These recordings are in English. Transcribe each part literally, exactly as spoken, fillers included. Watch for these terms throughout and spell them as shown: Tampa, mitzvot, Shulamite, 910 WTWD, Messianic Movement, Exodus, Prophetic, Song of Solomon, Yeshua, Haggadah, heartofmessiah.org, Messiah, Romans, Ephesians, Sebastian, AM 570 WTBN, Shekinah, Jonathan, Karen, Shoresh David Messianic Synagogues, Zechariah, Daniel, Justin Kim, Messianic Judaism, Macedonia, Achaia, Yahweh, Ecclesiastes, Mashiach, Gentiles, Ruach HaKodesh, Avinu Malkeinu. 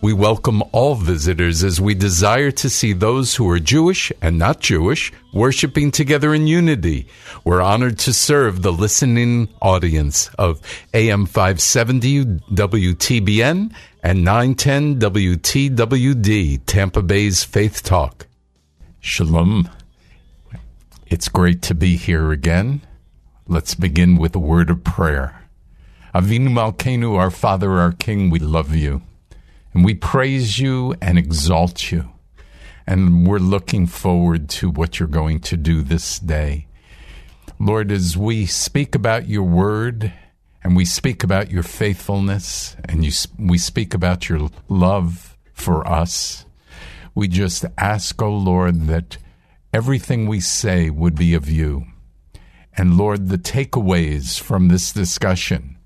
We welcome all visitors as we desire to see those who are Jewish and not Jewish worshiping together in unity. We're honored to serve the listening audience of A M five seventy W T B N and nine ten W T W D, Tampa Bay's Faith Talk. Shalom. It's great to be here again. Let's begin with a word of prayer. Avinu Malkeinu, our Father, our King, we love you. And we praise you and exalt you. And we're looking forward to what you're going to do this day. Lord, as we speak about your word, and we speak about your faithfulness, and you, we speak about your love for us, we just ask, O Lord, that everything we say would be of you. And Lord, the takeaways from this discussion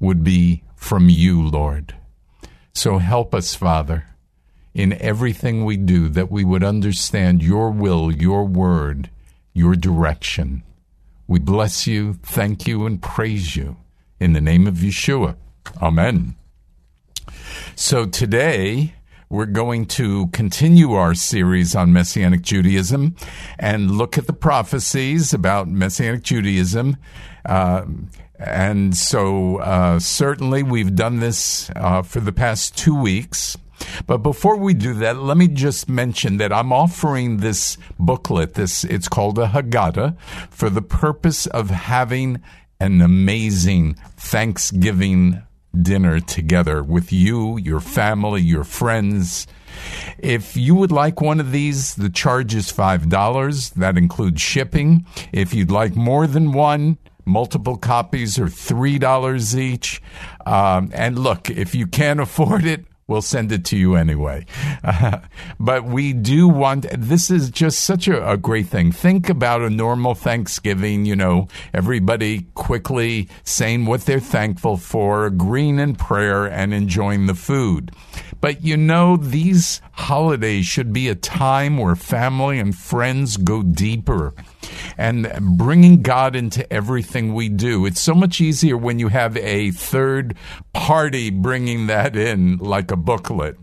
would be from you, Lord. So help us, Father, in everything we do, that we would understand your will, your word, your direction. We bless you, thank you, and praise you. In the name of Yeshua. Amen. So today, we're going to continue our series on Messianic Judaism and look at the prophecies about Messianic Judaism. Uh, And so uh, certainly we've done this uh, for the past two weeks. But before we do that, let me just mention that I'm offering this booklet. This it's called a Haggadah, for the purpose of having an amazing Thanksgiving dinner together with you, your family, your friends. If you would like one of these, the charge is five dollars. That includes shipping. If you'd like more than one, multiple copies are three dollars each. Um, and look, if you can't afford it, we'll send it to you anyway. Uh, but we do want, this is just such a, a great thing. Think about a normal Thanksgiving, you know, everybody quickly saying what they're thankful for, agreeing in prayer, and enjoying the food. But, you know, these holidays should be a time where family and friends go deeper and bringing God into everything we do. It's so much easier when you have a third party bringing that in, like a booklet.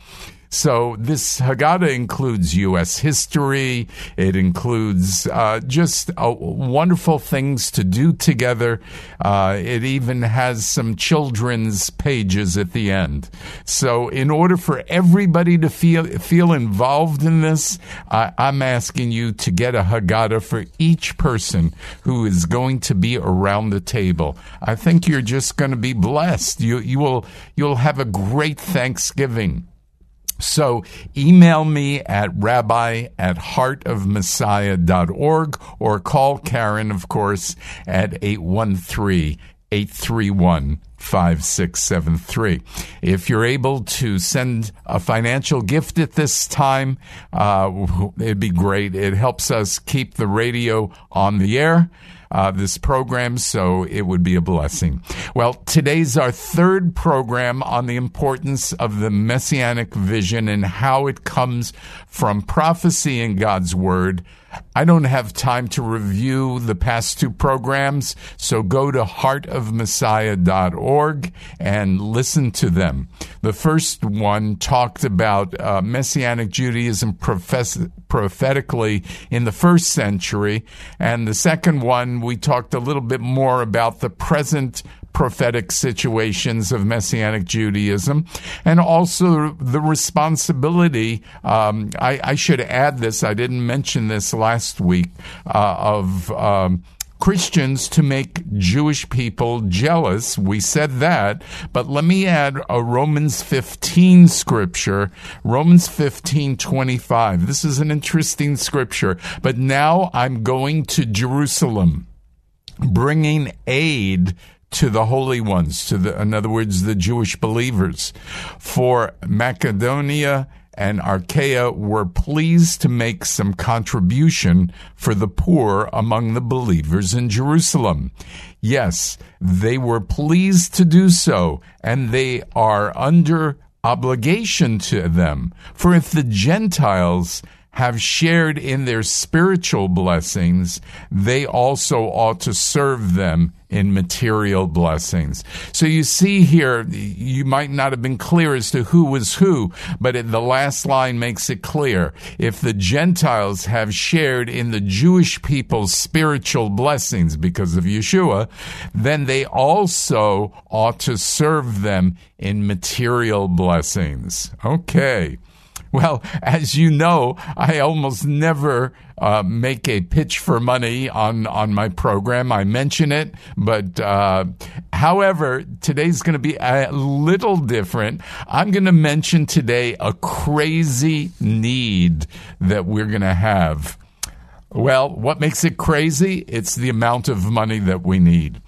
So this Haggadah includes U S history. It includes uh, just uh, wonderful things to do together. Uh, it even has some children's pages at the end. So in order for everybody to feel feel involved in this, uh, I'm asking you to get a Haggadah for each person who is going to be around the table. I think you're just going to be blessed. You you will you'll have a great Thanksgiving. So email me at rabbi at heart of messiah dot org or call Karen, of course, at eight one three, eight three one, five six seven three. If you're able to send a financial gift at this time, uh, it'd be great. It helps us keep the radio on the air, uh, this program, so it would be a blessing. Well, today's our third program on the importance of the Messianic vision and how it comes from prophecy in God's Word. I don't have time to review the past two programs, so go to heart of messiah dot org and listen to them. The first one talked about uh, Messianic Judaism profess- prophetically in the first century, and the second one we talked a little bit more about the present prophetic situations of Messianic Judaism, and also the responsibility, um, I, I should add this, I didn't mention this last week, uh, of um, Christians to make Jewish people jealous. We said that, but let me add a Romans fifteen scripture, Romans fifteen twenty-five. This is an interesting scripture. But now I'm going to Jerusalem, bringing aid to the holy ones, to the, in other words, the Jewish believers. For Macedonia and Achaia were pleased to make some contribution for the poor among the believers in Jerusalem. Yes, they were pleased to do so, and they are under obligation to them. For if the Gentiles have shared in their spiritual blessings, they also ought to serve them in material blessings. So you see here, you might not have been clear as to who was who, but the last line makes it clear. If the Gentiles have shared in the Jewish people's spiritual blessings because of Yeshua, then they also ought to serve them in material blessings. Okay. Well, as you know, I almost never uh, make a pitch for money on, on my program. I mention it, but uh, however, today's going to be a little different. I'm going to mention today a crazy need that we're going to have. Well, what makes it crazy? It's the amount of money that we need.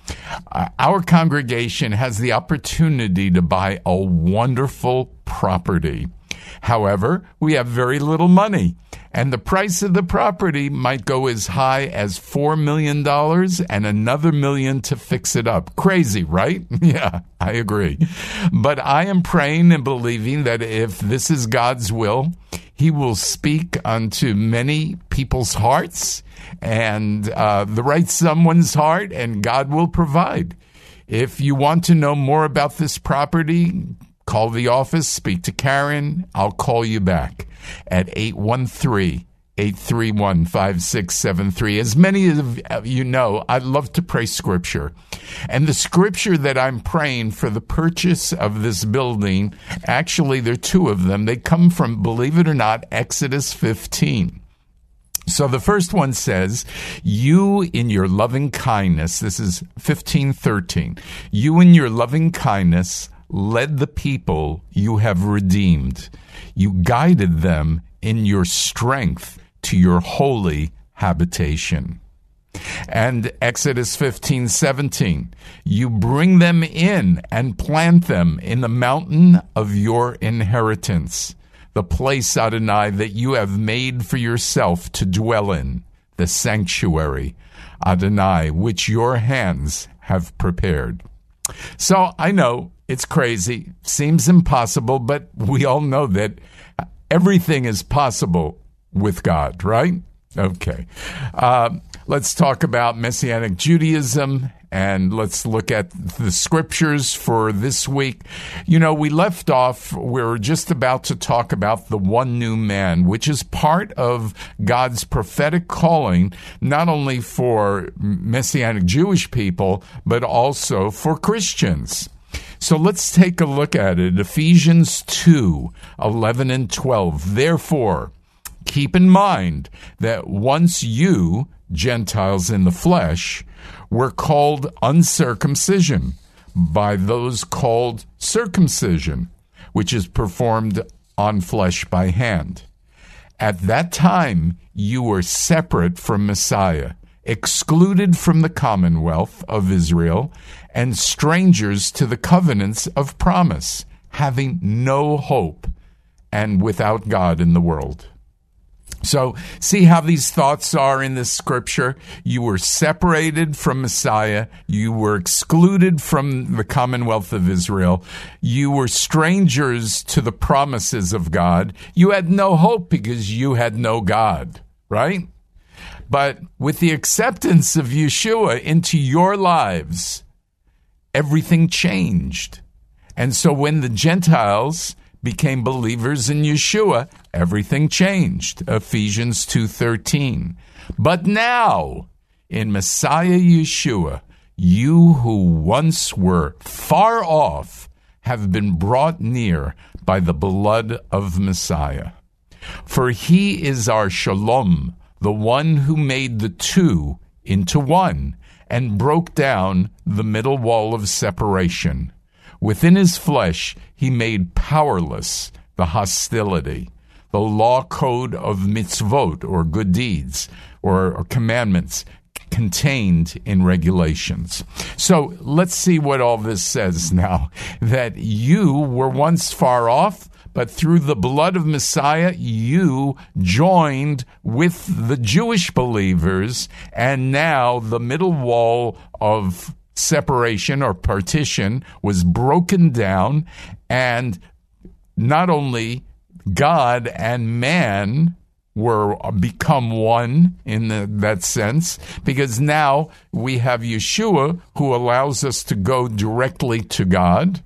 Uh, our congregation has the opportunity to buy a wonderful property. However, we have very little money, and the price of the property might go as high as four million dollars and another million to fix it up. Crazy, right? Yeah, I agree. But I am praying and believing that if this is God's will, He will speak unto many people's hearts and uh, the right someone's heart, and God will provide. If you want to know more about this property, call the office, speak to Karen. I'll call you back at eight one three, eight three one, five six seven three. As many of you know, I love to pray scripture. And the scripture that I'm praying for the purchase of this building, actually, there are two of them. They come from, believe it or not, Exodus fifteen. So the first one says, you in your loving kindness, this is fifteen thirteen, you in your loving kindness led the people you have redeemed. You guided them in your strength to your holy habitation. And Exodus fifteen seventeen, you bring them in and plant them in the mountain of your inheritance, the place, Adonai, that you have made for yourself to dwell in, the sanctuary, Adonai, which your hands have prepared. So I know it's crazy, seems impossible, but we all know that everything is possible with God, right? Okay. Uh, let's talk about Messianic Judaism, and let's look at the scriptures for this week. You know, we left off, we were just about to talk about the one new man, which is part of God's prophetic calling, not only for Messianic Jewish people, but also for Christians. So let's take a look at it. Ephesians two, eleven and twelve. Therefore, keep in mind that once you, Gentiles in the flesh, were called uncircumcision by those called circumcision, which is performed on flesh by hand. At that time, you were separate from Messiah, excluded from the commonwealth of Israel, and strangers to the covenants of promise, having no hope and without God in the world. So see how these thoughts are in this scripture. You were separated from Messiah. You were excluded from the commonwealth of Israel. You were strangers to the promises of God. You had no hope because you had no God, right? But with the acceptance of Yeshua into your lives, everything changed. And so when the Gentiles became believers in Yeshua, everything changed. Ephesians two thirteen. But now, in Messiah Yeshua, you who once were far off have been brought near by the blood of Messiah. For he is our shalom, the one who made the two into one and broke down the middle wall of separation. Within his flesh, he made powerless the hostility. The law code of mitzvot, or good deeds, or, or commandments, contained in regulations. So let's see what all this says now. That you were once far off, but through the blood of Messiah, you joined with the Jewish believers, and now the middle wall of separation or partition was broken down, and not only God and man were become one in the, that sense, because now we have Yeshua who allows us to go directly to God,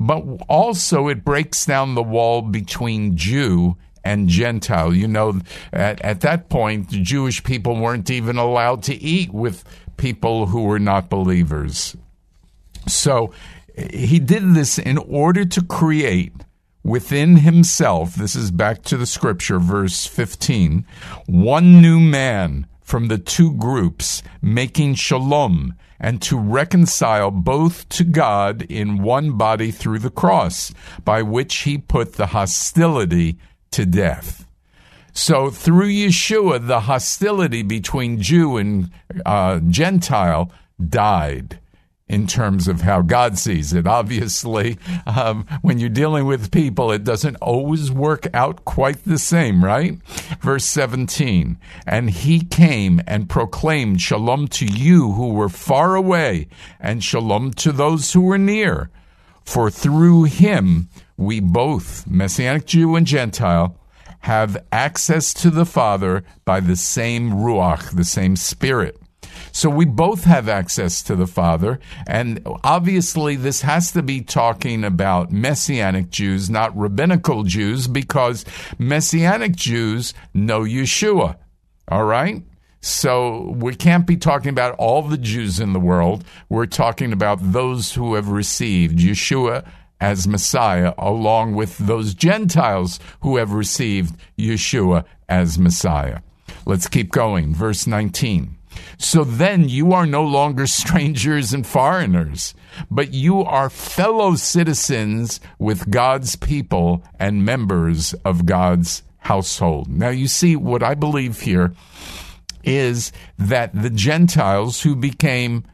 but also it breaks down the wall between Jew and Gentile. You know, at, at that point, the Jewish people weren't even allowed to eat with people who were not believers. So he did this in order to create within himself, this is back to the scripture, verse fifteen, one new man from the two groups, making shalom, and to reconcile both to God in one body through the cross, by which he put the hostility to death. So through Yeshua, the hostility between Jew and uh, Gentile died. In terms of how God sees it, obviously, um, when you're dealing with people, it doesn't always work out quite the same, right? Verse seventeen, and he came and proclaimed shalom to you who were far away, and shalom to those who were near. For through him, we both, Messianic Jew and Gentile, have access to the Father by the same Ruach, the same Spirit. So we both have access to the Father, and obviously this has to be talking about Messianic Jews, not rabbinical Jews, because Messianic Jews know Yeshua, all right? So we can't be talking about all the Jews in the world. We're talking about those who have received Yeshua as Messiah, along with those Gentiles who have received Yeshua as Messiah. Let's keep going. Verse nineteen. So then you are no longer strangers and foreigners, but you are fellow citizens with God's people and members of God's household. Now you see, what I believe here is that the Gentiles who became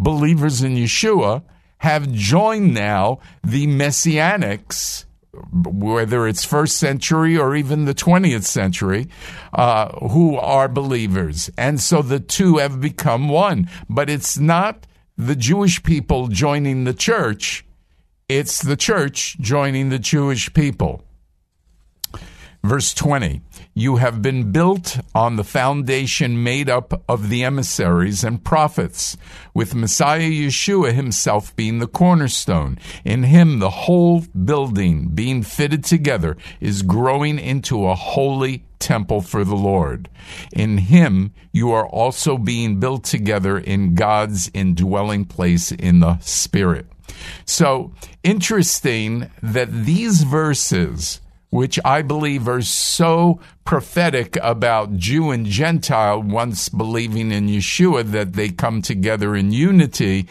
believers in Yeshua have joined now the Messianics, whether it's first century or even the twentieth century, uh, who are believers. And so the two have become one. But it's not the Jewish people joining the church. It's the church joining the Jewish people. Verse twenty, you have been built on the foundation made up of the emissaries and prophets, with Messiah Yeshua himself being the cornerstone. In him, the whole building being fitted together is growing into a holy temple for the Lord. In him, you are also being built together in God's indwelling place in the Spirit. So, interesting that these verses, which I believe are so prophetic about Jew and Gentile once believing in Yeshua, that they come together in unity.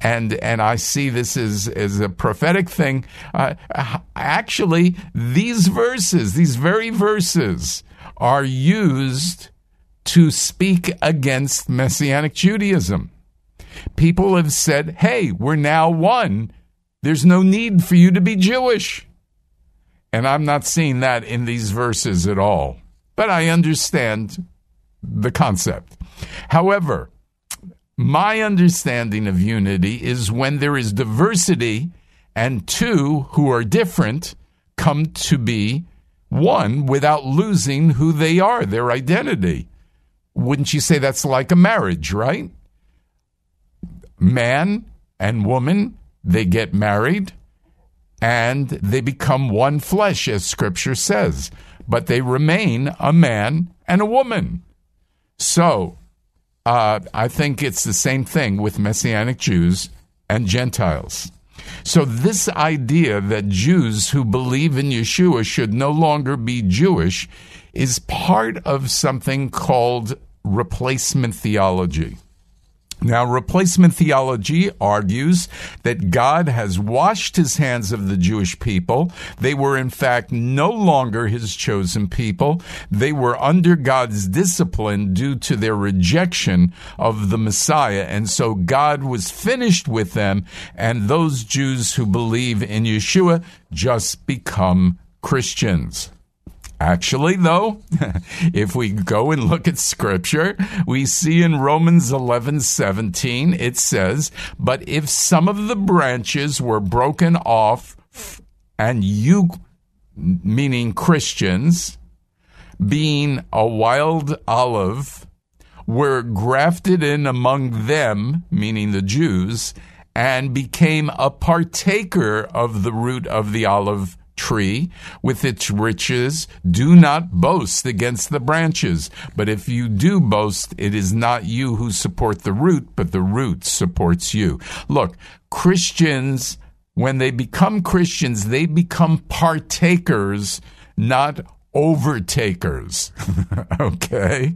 And and I see this as, as a prophetic thing. Uh, actually, these verses, these very verses, are used to speak against Messianic Judaism. People have said, hey, we're now one. There's no need for you to be Jewish. And I'm not seeing that in these verses at all. But I understand the concept. However, my understanding of unity is when there is diversity and two who are different come to be one without losing who they are, their identity. Wouldn't you say that's like a marriage, right? Man and woman, they get married, and they become one flesh, as Scripture says, but they remain a man and a woman. So uh, I think it's the same thing with Messianic Jews and Gentiles. So this idea that Jews who believe in Yeshua should no longer be Jewish is part of something called replacement theology. Now, replacement theology argues that God has washed his hands of the Jewish people. They were, in fact, no longer his chosen people. They were under God's discipline due to their rejection of the Messiah. And so God was finished with them, and those Jews who believe in Yeshua just become Christians. Actually, though, if we go and look at Scripture, we see in Romans eleven seventeen, it says, "But if some of the branches were broken off, and you," meaning Christians, "being a wild olive, were grafted in among them," meaning the Jews, "and became a partaker of the root of the olive tree with its riches, do not boast against the branches. But if you do boast, it is not you who support the root, but the root supports you." Look, Christians, when they become Christians, they become partakers, not overtakers. Okay?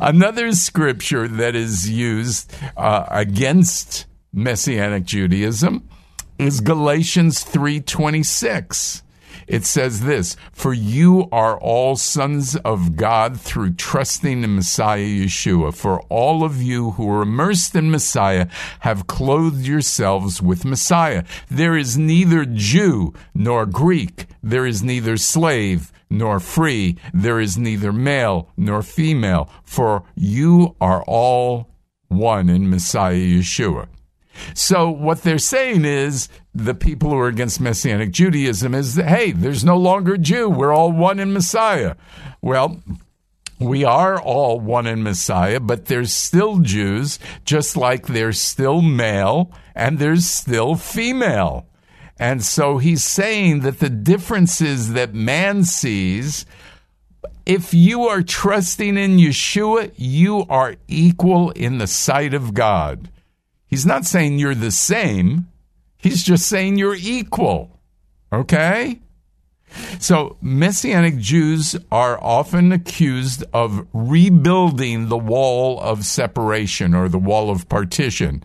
Another scripture that is used uh, against Messianic Judaism is Galatians three twenty-six. It says this, "For you are all sons of God through trusting in Messiah Yeshua. For all of you who are immersed in Messiah have clothed yourselves with Messiah. There is neither Jew nor Greek. There is neither slave nor free. There is neither male nor female. For you are all one in Messiah Yeshua." So what they're saying is, the people who are against Messianic Judaism is, hey, there's no longer Jew. We're all one in Messiah. Well, we are all one in Messiah, but there's still Jews, just like there's still male and there's still female. And so he's saying that the differences that man sees, if you are trusting in Yeshua, you are equal in the sight of God. He's not saying you're the same. He's just saying you're equal. Okay? So Messianic Jews are often accused of rebuilding the wall of separation or the wall of partition.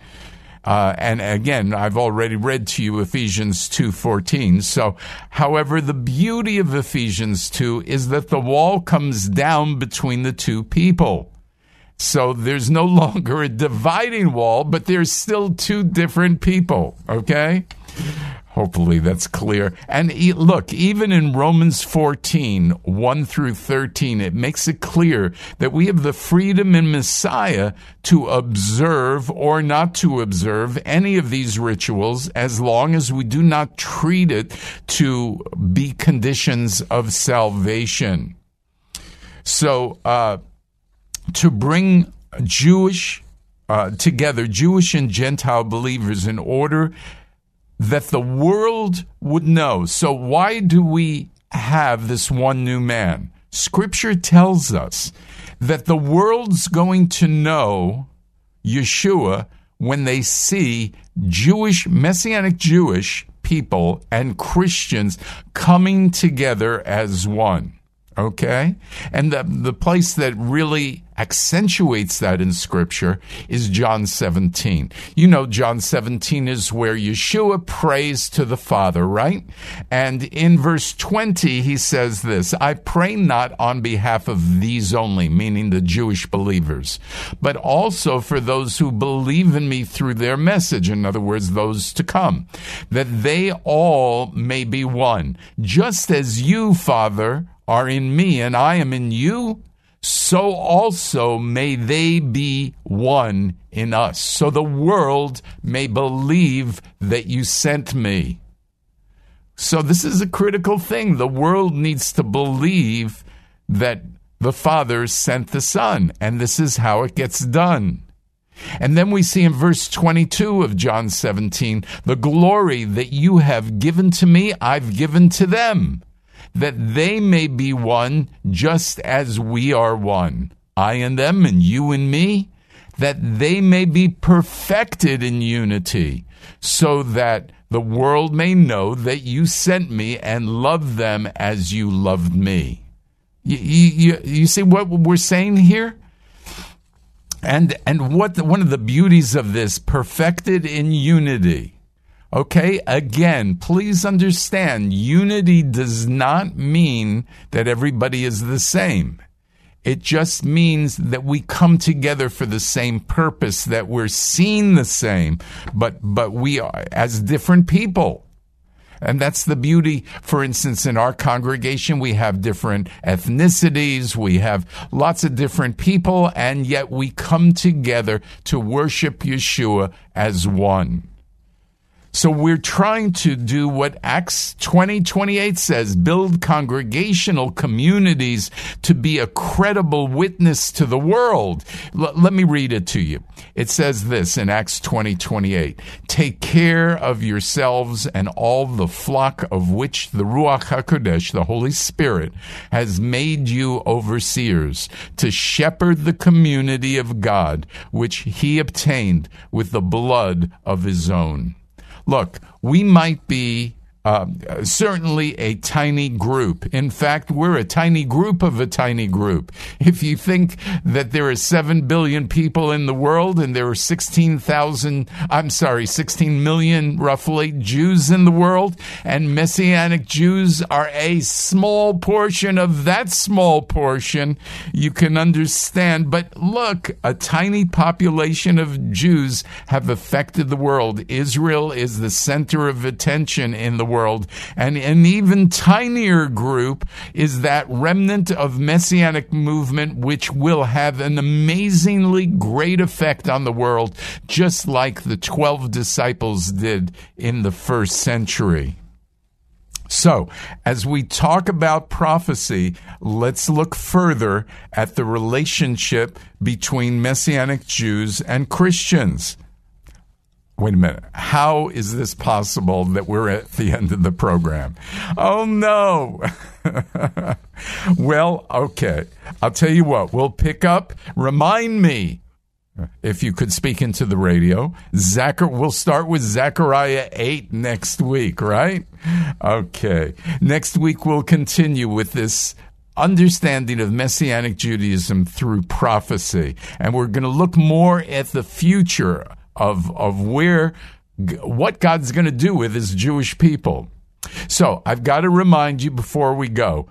Uh, and again, I've already read to you Ephesians two fourteen. So, however, the beauty of Ephesians two is that the wall comes down between the two people. So there's no longer a dividing wall, but there's still two different people, okay? Hopefully that's clear. And look, even in Romans fourteen, one through thirteen, it makes it clear that we have the freedom in Messiah to observe or not to observe any of these rituals as long as we do not treat it to be conditions of salvation. So, uh, to bring Jewish uh, together, Jewish and Gentile believers, in order that the world would know. So why do we have this one new man? Scripture tells us that the world's going to know Yeshua when they see Jewish, Messianic Jewish people and Christians coming together as one. Okay? And the, the place that really accentuates that in Scripture is John seventeen. You know, John seventeen is where Yeshua prays to the Father, right? And in verse twenty, he says this, "I pray not on behalf of these only," meaning the Jewish believers, "but also for those who believe in me through their message," in other words, those to come, "that they all may be one, just as you, Father, are in me and I am in you, so also may they be one in us, so the world may believe that you sent me." So this is a critical thing. The world needs to believe that the Father sent the Son, and this is how it gets done. And then we see in verse twenty-two of John seventeen, "The glory that you have given to me, I've given to them, that they may be one just as we are one, I and them and you and me, that they may be perfected in unity, so that the world may know that you sent me and love them as you loved me." You, you, you see what we're saying here? And and what the, one of the beauties of this, perfected in unity. Okay, again, please understand, unity does not mean that everybody is the same. It just means that we come together for the same purpose, that we're seen the same, but but we are as different people. And that's the beauty. For instance, in our congregation, we have different ethnicities, we have lots of different people, and yet we come together to worship Yeshua as one. So we're trying to do what Acts twenty twenty-eight says, build congregational communities to be a credible witness to the world. L- let me read it to you. It says this in Acts twenty twenty-eight, take care of yourselves and all the flock of which the Ruach HaKodesh, the Holy Spirit, has made you overseers to shepherd the community of God, which he obtained with the blood of his own. Look, we might be uh, certainly a tiny group. In fact, we're a tiny group of a tiny group. If you think that there are seven billion people in the world and there are sixteen thousand, I'm sorry, sixteen million roughly Jews in the world, and Messianic Jews are a small portion of that small portion, you can understand. But look, a tiny population of Jews have affected the world. Israel is the center of attention in the world, and an even tinier group is that remnant of Messianic movement, which will have an amazingly great effect on the world, just like the twelve disciples did in the first century. So, as we talk about prophecy, let's look further at the relationship between Messianic Jews and Christians. Wait a minute. How is this possible that we're at the end of the program? Oh, no. Well, okay. I'll tell you what. We'll pick up. Remind me, if you could speak into the radio. Zach- we'll start with Zechariah eight next week, right? Okay. Next week, we'll continue with this understanding of Messianic Judaism through prophecy. And we're going to look more at the future of of where, what God's going to do with his Jewish people. So I've got to remind you before we go,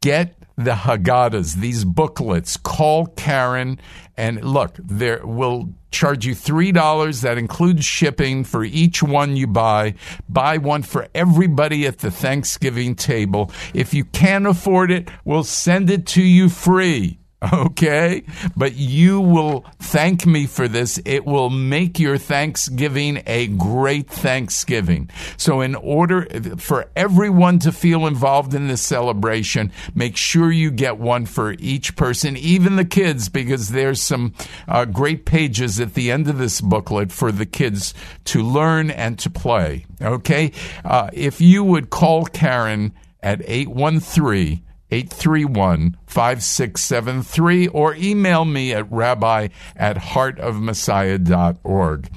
get the Haggadahs, these booklets. Call Karen, and look, there will charge you three dollars. That includes shipping for each one you buy. Buy one for everybody at the Thanksgiving table. If you can't afford it, we'll send it to you free. Okay, but you will thank me for this. It will make your Thanksgiving a great Thanksgiving. So in order for everyone to feel involved in this celebration, make sure you get one for each person, even the kids, because there's some uh, great pages at the end of this booklet for the kids to learn and to play. Okay, uh, if you would call Karen at eight one three, eight one three eight three one, five six seven three, or email me at rabbi at heart of messiah dot org.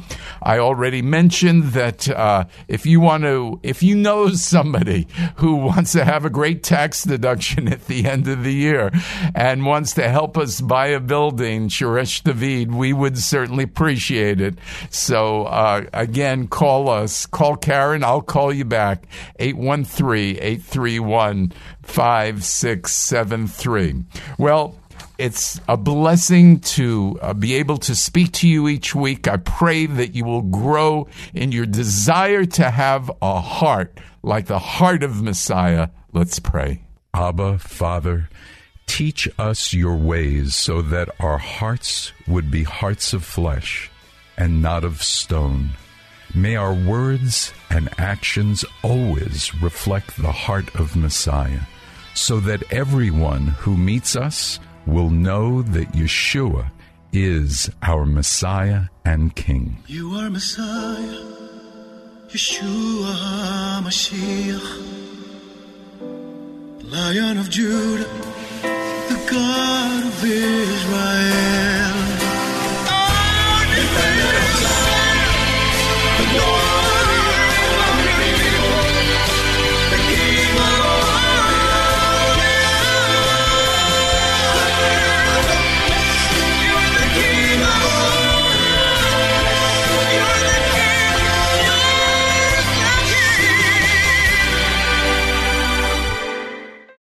I already mentioned that uh, if you want to, if you know somebody who wants to have a great tax deduction at the end of the year and wants to help us buy a building, Shoresh David, we would certainly appreciate it. So uh, again, call us, call Karen, I'll call you back, eight one three, eight three one, five six seven three. Well, it's a blessing to uh, be able to speak to you each week. I pray that you will grow in your desire to have a heart like the heart of Messiah. Let's pray. Abba, Father, teach us your ways so that our hearts would be hearts of flesh and not of stone. May our words and actions always reflect the heart of Messiah, so that everyone who meets us will know that Yeshua is our Messiah and King. You are Messiah, Yeshua Mashiach, Lion of Judah, the God of Israel.